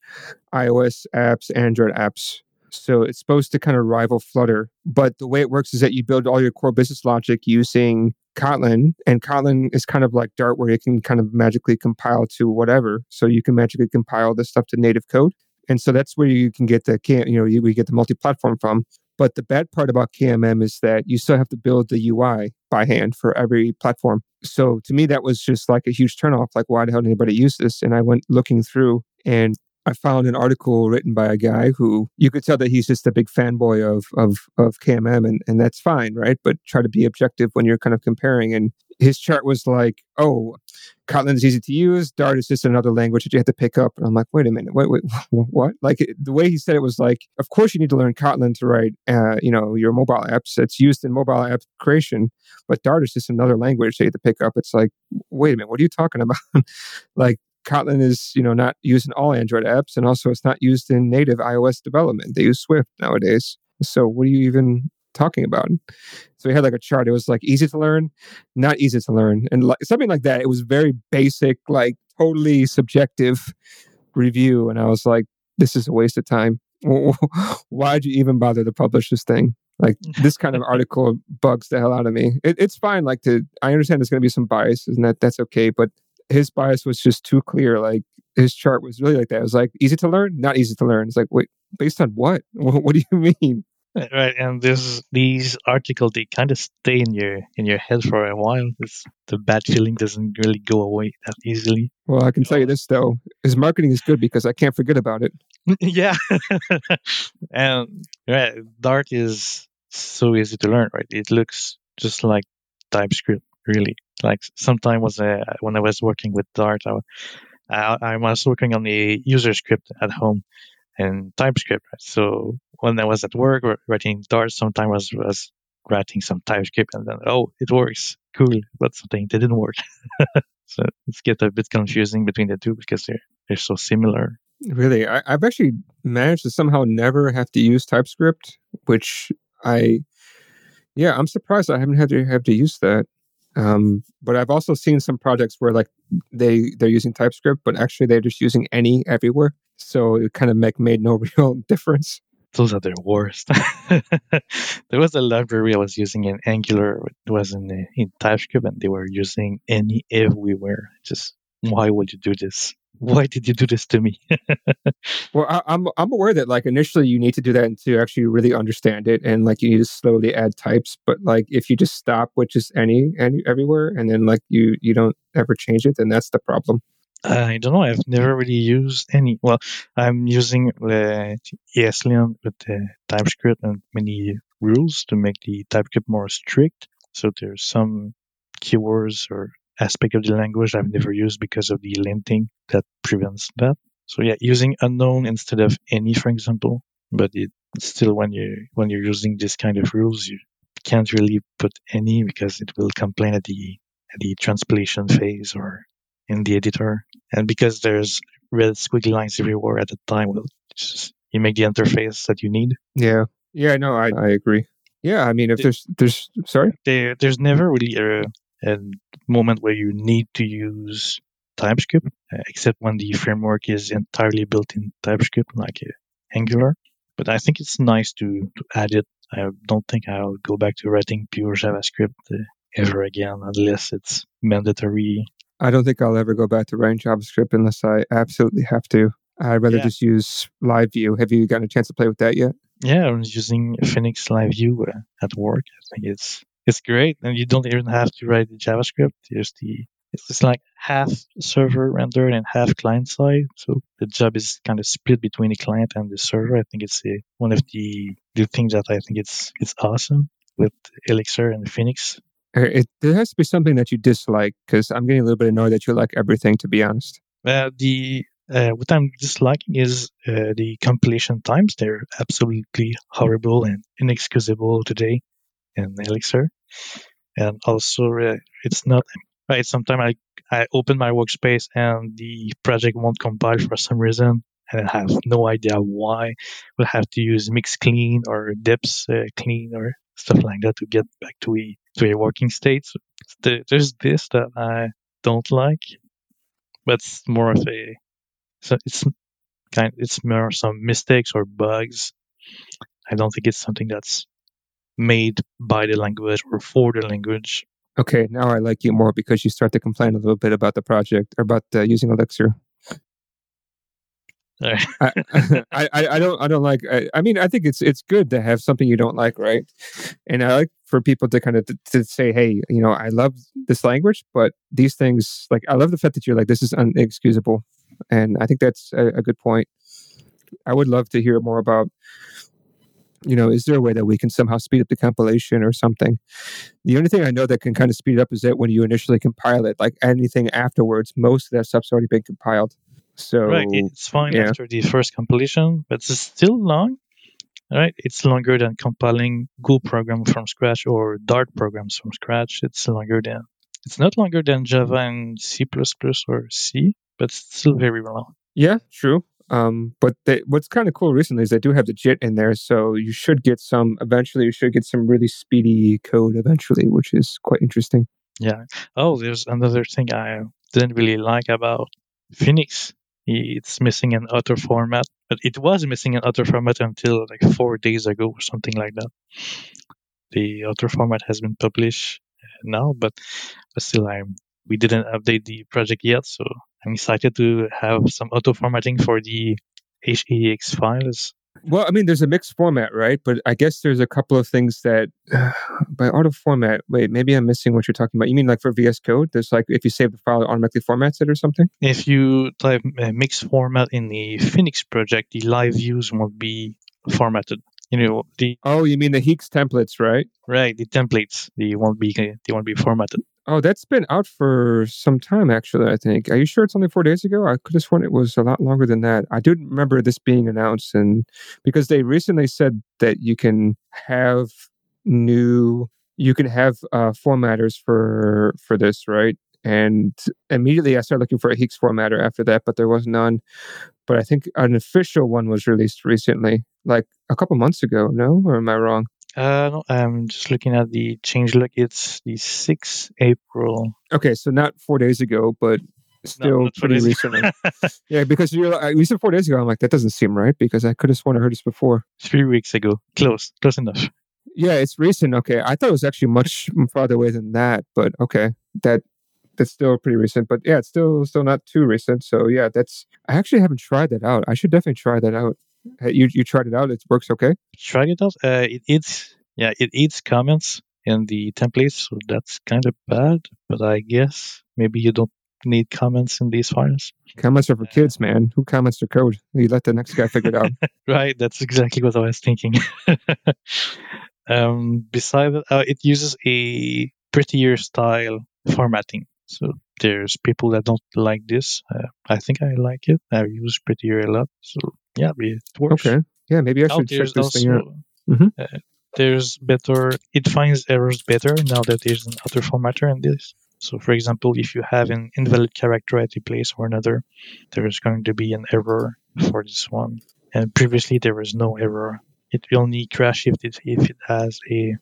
iOS apps, Android apps. So it's supposed to kind of rival Flutter. But the way it works is that you build all your core business logic using Kotlin, and Kotlin is kind of like Dart, where it can kind of magically compile to whatever. So you can magically compile this stuff to native code. And so that's where you can get we get the multi-platform from. But the bad part about KMM is that you still have to build the UI by hand for every platform. So to me, that was just a huge turnoff. Why the hell did anybody use this? And I went looking through, and I found an article written by a guy who you could tell that he's just a big fanboy of KMM, and that's fine, right? But try to be objective when you're kind of comparing. And his chart was Kotlin is easy to use. Dart is just another language that you have to pick up. And I'm like, wait a minute, wait, what? The way he said it was of course you need to learn Kotlin to write, your mobile apps. It's used in mobile app creation, but Dart is just another language that you have to pick up. It's like, wait a minute, what are you talking about? Kotlin is, not used in all Android apps, and also it's not used in native iOS development. They use Swift nowadays. So what are you even talking about? So we had a chart. It was easy to learn, not easy to learn, and something like that. It was very basic, totally subjective review. And I was like, this is a waste of time. Why'd you even bother to publish this thing? This kind of article bugs the hell out of me. It's fine. I understand there's going to be some bias, and that's okay, but his bias was just too clear. His chart was really like that. It was easy to learn, not easy to learn. It's wait, based on what? What do you mean? Right, and these articles, they kind of stay in your head for a while. The bad feeling doesn't really go away that easily. Well, I can tell you this though: his marketing is good because I can't forget about it. Yeah, and right, Dart is so easy to learn. Right, it looks just like TypeScript, really. Sometime was when I was working with Dart, I was working on the user script at home and TypeScript. Right? So when I was at work or writing Dart, sometimes I was writing some TypeScript, and then, oh, it works, cool, but something didn't work. So it's get a bit confusing between the two because they're so similar. Really, I've actually managed to somehow never have to use TypeScript, which I'm surprised I haven't had to have to use that. But I've also seen some projects where they're using TypeScript, but actually they're just using any everywhere. So it kind of made no real difference. Those are the worst. There was a library I was using in Angular. It was in TypeScript, and they were using any everywhere. Just why would you do this? Why did you do this to me? Well, I'm aware that initially you need to do that to actually really understand it, and you need to slowly add types. But if you just stop with just any and everywhere, and then you don't ever change it, then that's the problem. I don't know. I've never really used any. Well, I'm using ESLint with the TypeScript and many rules to make the TypeScript more strict. So there's some keywords or aspect of the language I've never used because of the linting that prevents that. So yeah, using unknown instead of any, for example. But it's still when you're using this kind of rules, you can't really put any because it will complain at the translation phase or in the editor. And because there's red squiggly lines everywhere at the time, well, you make the interface that you need. Yeah. Yeah, no, I agree. Yeah, I mean, if there's never really a moment where you need to use TypeScript, except when the framework is entirely built in TypeScript, like Angular. But I think it's nice to add it. I don't think I'll go back to writing pure JavaScript ever again unless it's mandatory. I don't think I'll ever go back to writing JavaScript unless I absolutely have to. I'd rather just use Live View. Have you gotten a chance to play with that yet? Yeah, I'm using Phoenix Live View at work. I think it's great. And you don't even have to write the JavaScript. It's like half server rendered and half client side. So the job is kind of split between the client and the server. I think it's one of the things that I think it's awesome with Elixir and Phoenix. There has to be something that you dislike, because I'm getting a little bit annoyed that you like everything, to be honest. What I'm disliking is the compilation times. They're absolutely horrible and inexcusable today in Elixir. And also, it's not... Right, sometimes I open my workspace and the project won't compile for some reason, and I have no idea why. We'll have to use mix clean or deps clean or stuff like that to get back to a working state. So there's this that I don't like, but it's more of a it's more some mistakes or bugs. I don't think it's something that's made by the language or for the language. Okay, now I like you more because you start to complain a little bit about the project or about using Elixir. Right. I mean, I think it's good to have something you don't like, right? And I like for people to kind of to say, hey, you know, I love this language, but these things, like, I love the fact that you're like, this is inexcusable. And I think that's a good point. I would love to hear more about, you know, is there a way that we can somehow speed up the compilation or something? The only thing I know that can kind of speed up is that when you initially compile it, like anything afterwards, most of that stuff's already been compiled. So right, it's fine after the first compilation, but it's still long, right? It's longer than compiling Go program from scratch or Dart programs from scratch. It's not longer than Java and C++ or C, but it's still very long. Yeah, true. But what's kind of cool recently is they do have the JIT in there, so you should get some, eventually you should get some really speedy code eventually, which is quite interesting. Yeah. Oh, there's another thing I didn't really like about Phoenix. It's missing an author format, but it was missing an author format until like 4 days ago or something like that. The author format has been published now, but still we didn't update the project yet, so I'm excited to have some auto-formatting for the HEEx files. Well, I mean, there's a mixed format, right? But I guess there's a couple of things that, by auto-format, wait, maybe I'm missing what you're talking about. You mean like for VS Code? There's like, if you save the file, it automatically formats it or something? If you type mixed format in the Phoenix project, the live views won't be formatted. You know, you mean the HEEx templates, right? Right, the templates. They won't be formatted. Oh, that's been out for some time, actually, I think. Are you sure it's only 4 days ago? I could have sworn it was a lot longer than that. I do remember this being announced, and because they recently said that you can have formatters for this, right? And immediately I started looking for a HEEx formatter after that, but there was none. But I think an official one was released recently, like a couple months ago, no? Or am I wrong? No, I'm just looking at the changelog. It's the 6th April. Okay, so not 4 days ago, but still pretty recently. Yeah, because you said 4 days ago. I'm like, that doesn't seem right, because I could have sworn I heard this before. 3 weeks ago. Close enough. Yeah, it's recent. Okay, I thought it was actually much farther away than that, but okay, that's still pretty recent. But yeah, it's still not too recent. So yeah, I actually haven't tried that out. I should definitely try that out. You tried it out. It works okay. Tried it out. It eats comments in the templates, so that's kind of bad. But I guess maybe you don't need comments in these files. Comments are for kids, man. Who comments their code? You let the next guy figure it out. Right. That's exactly what I was thinking. Besides, it uses a Prettier style formatting. So there's people that don't like this. I think I like it. I use Prettier a lot. So yeah, it works. Okay. Yeah, maybe I should check this thing out. Mm-hmm. It finds errors better now that there's an auto formatter in this. So for example, if you have an invalid character at a place or another, there is going to be an error for this one. And previously there was no error. It will only crash if it has a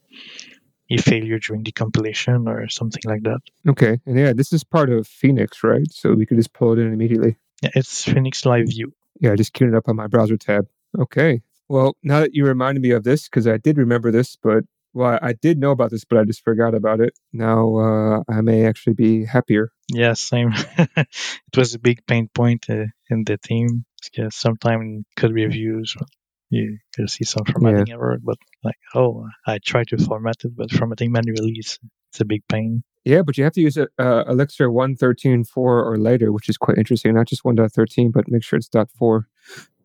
a failure during the compilation or something like that. Okay. And yeah, this is part of Phoenix, right? So we could just pull it in immediately. Yeah, it's Phoenix Live View. Yeah, I just queued it up on my browser tab. Okay. Well, now that you reminded me of this, because I did remember this, but well, I did know about this, but I just forgot about it. Now I may actually be happier. Yeah, same. It was a big pain point in the team. Because sometimes code reviews, you could see some formatting error, but like, oh, I tried to format it, but formatting manually is a big pain. Yeah, but you have to use Elixir 1.13.4 or later, which is quite interesting. Not just 1.13, but make sure it's .4.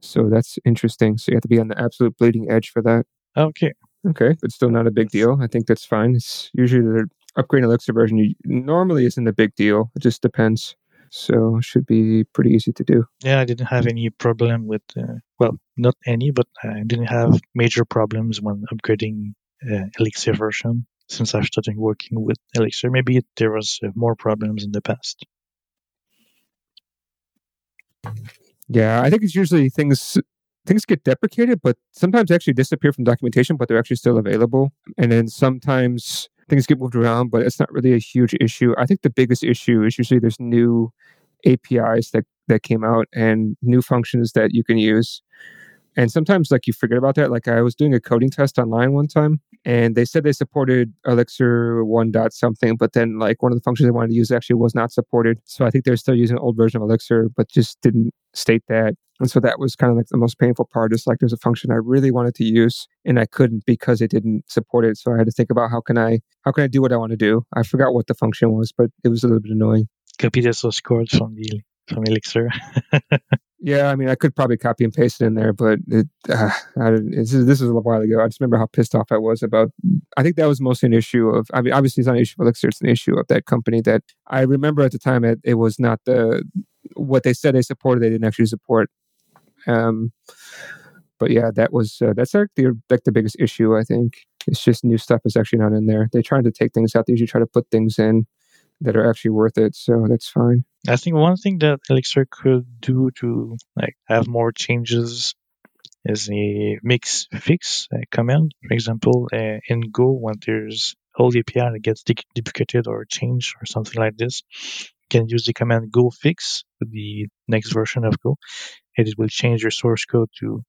So that's interesting. So you have to be on the absolute bleeding edge for that. Okay. Okay, but still not a big deal. I think that's fine. It's usually the upgrading Elixir version normally isn't a big deal. It just depends. So it should be pretty easy to do. Yeah, I didn't have any problem with, not any, but I didn't have major problems when upgrading Elixir version since I've started working with Elixir. Maybe there was more problems in the past. Yeah, I think it's usually things get deprecated, but sometimes actually disappear from documentation, but they're actually still available. And then sometimes things get moved around, but it's not really a huge issue. I think the biggest issue is usually there's new APIs that came out and new functions that you can use. And sometimes like you forget about that. Like I was doing a coding test online one time and they said they supported Elixir 1.something, but then like one of the functions they wanted to use actually was not supported. So I think they're still using an old version of Elixir, but just didn't state that. And so that was kind of like the most painful part is like there's a function I really wanted to use and I couldn't because it didn't support it. So I had to think about how can I do what I want to do? I forgot what the function was, but it was a little bit annoying. Copy the source code from Elixir. Yeah, I mean, I could probably copy and paste it in there, but this is a while ago. I just remember how pissed off I was about. I think that was mostly an issue of. I mean, obviously, it's not an issue of Elixir; it's an issue of that company that I remember at the time. It was not what they said they supported; they didn't actually support. But yeah, that was that's like the biggest issue. I think it's just new stuff is actually not in there. They're trying to take things out. They usually try to put things in that are actually worth it, so that's fine. I think one thing that Elixir could do to like have more changes is a mix fix command. For example, in Go, when there's old API that gets duplicated or changed or something like this, you can use the command go fix with the next version of Go, and it will change your source code to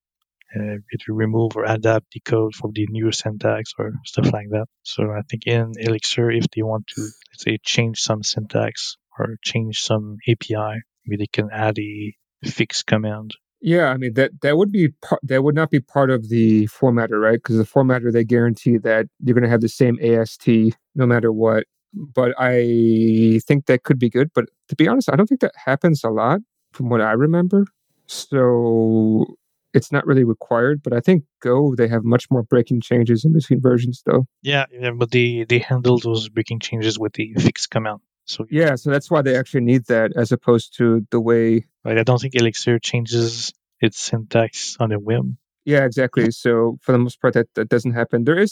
it will remove or adapt the code for the new syntax or stuff like that. So I think in Elixir, if they want to, let's say, change some syntax or change some API, maybe they can add a fix command. Yeah, I mean, that would not be part of the formatter, right? Because the formatter, they guarantee that you're going to have the same AST no matter what. But I think that could be good. But to be honest, I don't think that happens a lot from what I remember. So it's not really required, but I think Go, they have much more breaking changes in between versions, though. Yeah, but they handle those breaking changes with the fix command. So yeah, so that's why they actually need that as opposed to the way. Right, I don't think Elixir changes its syntax on a whim. Yeah, exactly. So for the most part, that doesn't happen. There's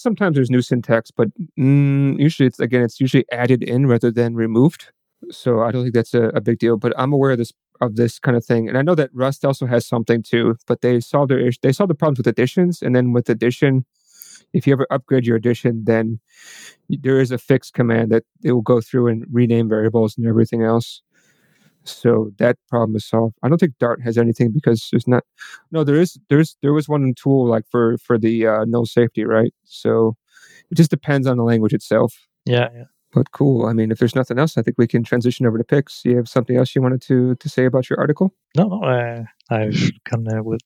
new syntax, but usually it's usually added in rather than removed. So I don't think that's a big deal, but I'm aware of this kind of thing. And I know that Rust also has something too, but they solved the problems with additions. And then with addition, if you ever upgrade your addition, then there is a fix command that it will go through and rename variables and everything else. So that problem is solved. I don't think Dart has anything because there's not. No, there was one tool like for the null safety, right? So it just depends on the language itself. Yeah. But cool. I mean, if there's nothing else, I think we can transition over to picks. You have something else you wanted to say about your article? No, I've come there with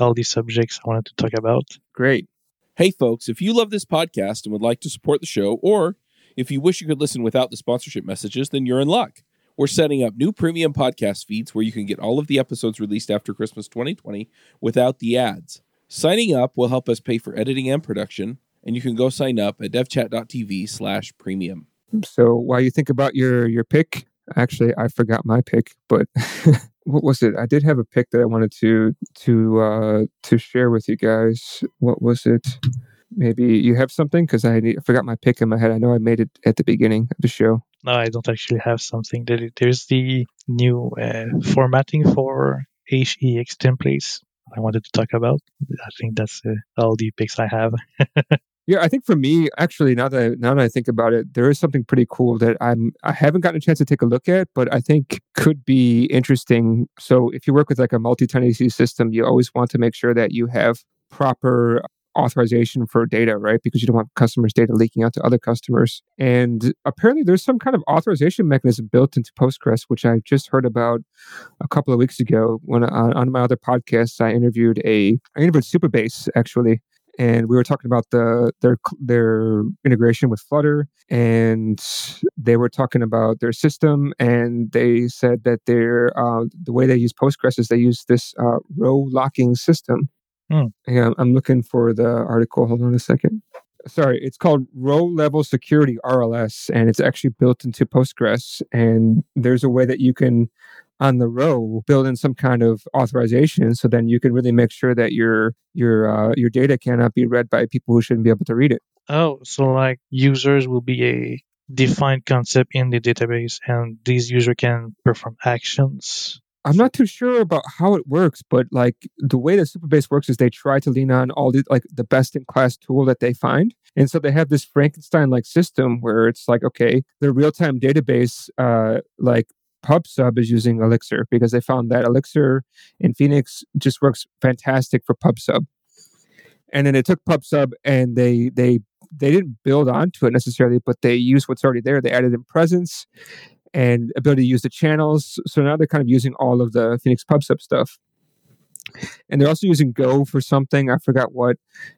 all the subjects I wanted to talk about. Great. Hey, folks, if you love this podcast and would like to support the show, or if you wish you could listen without the sponsorship messages, then you're in luck. We're setting up new premium podcast feeds where you can get all of the episodes released after Christmas 2020 without the ads. Signing up will help us pay for editing and production, and you can go sign up at devchat.tv/premium. So while you think about your pick, actually, I forgot my pick, but what was it? I did have a pick that I wanted to share with you guys. What was it? Maybe you have something? Because I forgot my pick in my head. I know I made it at the beginning of the show. No, I don't actually have something. There's the new formatting for HEEx templates I wanted to talk about. I think that's all the picks I have. Yeah, I think for me, actually, now that I think about it, there is something pretty cool that I haven't gotten a chance to take a look at, but I think could be interesting. So if you work with like a multi-tenancy system, you always want to make sure that you have proper authorization for data, right? Because you don't want customers' data leaking out to other customers. And apparently there's some kind of authorization mechanism built into Postgres, which I just heard about a couple of weeks ago when on my other podcasts, I interviewed Supabase, actually. And we were talking about their integration with Flutter, and they were talking about their system, and they said that the way they use Postgres is they use this row locking system. I'm looking for the article. Hold on a second. Sorry, it's called Row Level Security, RLS, and it's actually built into Postgres. And there's a way that you can, on the row, build in some kind of authorization, so then you can really make sure that your data cannot be read by people who shouldn't be able to read it. Oh, so like users will be a defined concept in the database, and these users can perform actions. I'm not too sure about how it works, but like the way that Supabase works is they try to lean on all the like the best in class tool that they find. And so they have this Frankenstein like system where it's like, okay, their real time database, like PubSub is using Elixir because they found that Elixir in Phoenix just works fantastic for PubSub. And then they took PubSub and they didn't build onto it necessarily, but they used what's already there. They added in presence and ability to use the channels. So now they're kind of using all of the Phoenix PubSub stuff. And they're also using Go for something, I forgot what.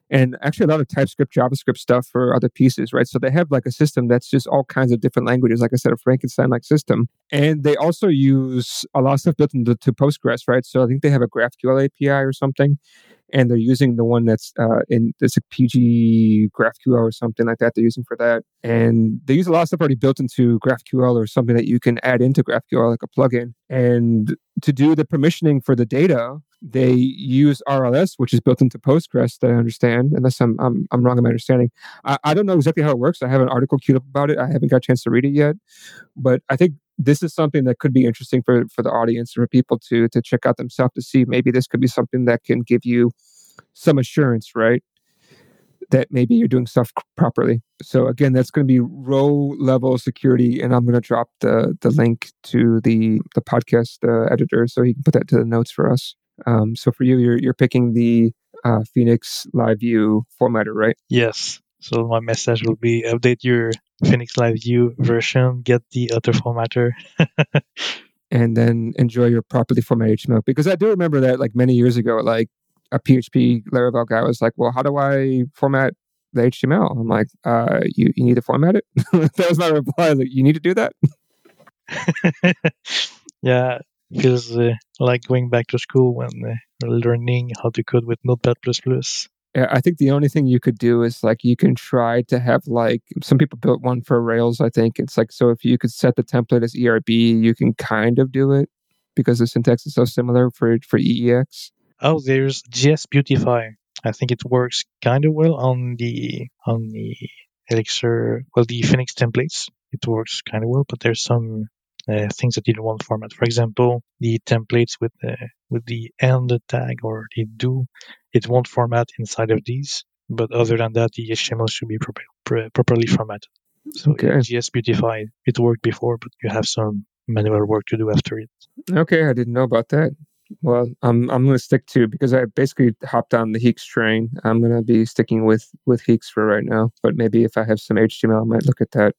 And actually a lot of TypeScript, JavaScript stuff for other pieces, right? So they have like a system that's just all kinds of different languages, like I said, a Frankenstein-like system. And they also use a lot of stuff built into Postgres, right? So I think they have a GraphQL API or something. And they're using the one that's it's a PG GraphQL or something like that they're using for that. And they use a lot of stuff already built into GraphQL or something that you can add into GraphQL, like a plugin. And to do the permissioning for the data, they use RLS, which is built into Postgres, that I understand, unless I'm wrong in my understanding. I don't know exactly how it works. I have an article queued up about it. I haven't got a chance to read it yet. But I think this is something that could be interesting for the audience and for people to check out themselves to see maybe this could be something that can give you some assurance, right? That maybe you're doing stuff properly. So again, that's going to be row level security. And I'm going to drop the link to the podcast editor so you can put that to the notes for us. So for you, you're picking the Phoenix Live View formatter, right? Yes. So my message will be update your Phoenix Live View version, get the other formatter. And then enjoy your properly formatted HTML. Because I do remember that like many years ago, like a PHP Laravel guy was like, well, how do I format the HTML? I'm like, you need to format it? That was my reply. Like, you need to do that? Yeah. Because like going back to school when learning how to code with Notepad++. Yeah, I think the only thing you could do is like you can try to have like some people built one for Rails, I think. It's like, so if you could set the template as ERB, you can kind of do it because the syntax is so similar for HEEx. Oh, there's JS Beautify. I think it works kind of well on the Elixir, well, the Phoenix templates. It works kind of well, but there's some things that didn't want format. For example, the templates with the end tag or the do, it won't format inside of these. But other than that, the HTML should be properly formatted. So okay. GS Beautify, it worked before, but you have some manual work to do after it. Okay, I didn't know about that. Well, I'm going to stick to, because I basically hopped on the HEEx train. I'm going to be sticking with HEEx for right now. But maybe if I have some HTML, I might look at that.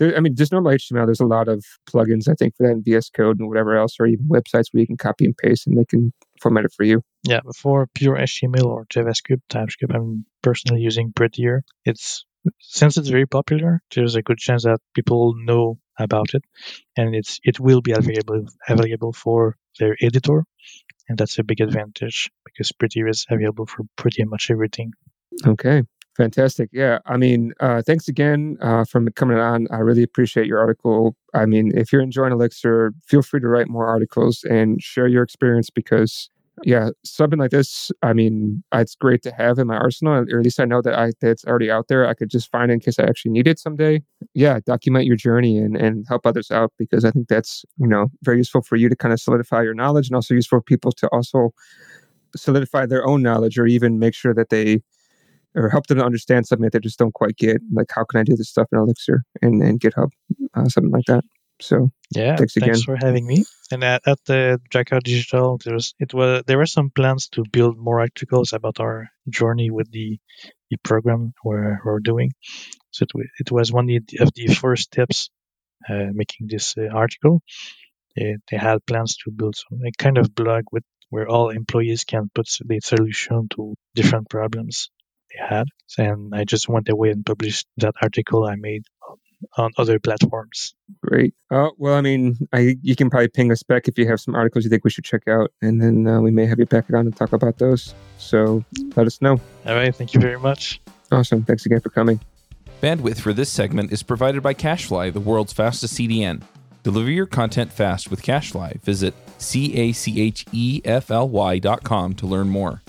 Just normal HTML, there's a lot of plugins, I think, for that in VS Code and whatever else, or even websites where you can copy and paste and they can format it for you. Yeah, for pure HTML or JavaScript, TypeScript, I'm personally using Prettier. Since it's very popular, there's a good chance that people know about it, and it will be available for their editor, and that's a big advantage because Prettier is available for pretty much everything. Okay. Fantastic. Yeah. I mean, thanks again for coming on. I really appreciate your article. I mean, if you're enjoying Elixir, feel free to write more articles and share your experience because, yeah, something like this, I mean, it's great to have in my arsenal, or at least I know that that's already out there. I could just find it in case I actually need it someday. Yeah, document your journey and help others out because I think that's, very useful for you to kind of solidify your knowledge and also useful for people to also solidify their own knowledge or even make sure that they or help them to understand something that they just don't quite get. Like, how can I do this stuff in Elixir and GitHub, something like that. So yeah, thanks for having me. And at the Drakkar Digital, there were some plans to build more articles about our journey with the program we're doing. So it was one of the first steps making this article. They had plans to build some kind of blog where all employees can put the solution to different problems they had. And I just went away and published that article I made on other platforms. Great. Well, I mean, you can probably ping us back if you have some articles you think we should check out, and then we may have you back around to talk about those. So let us know. All right. Thank you very much. Awesome. Thanks again for coming. Bandwidth for this segment is provided by Cachefly, the world's fastest CDN. Deliver your content fast with Cachefly. Visit cachefly.com to learn more.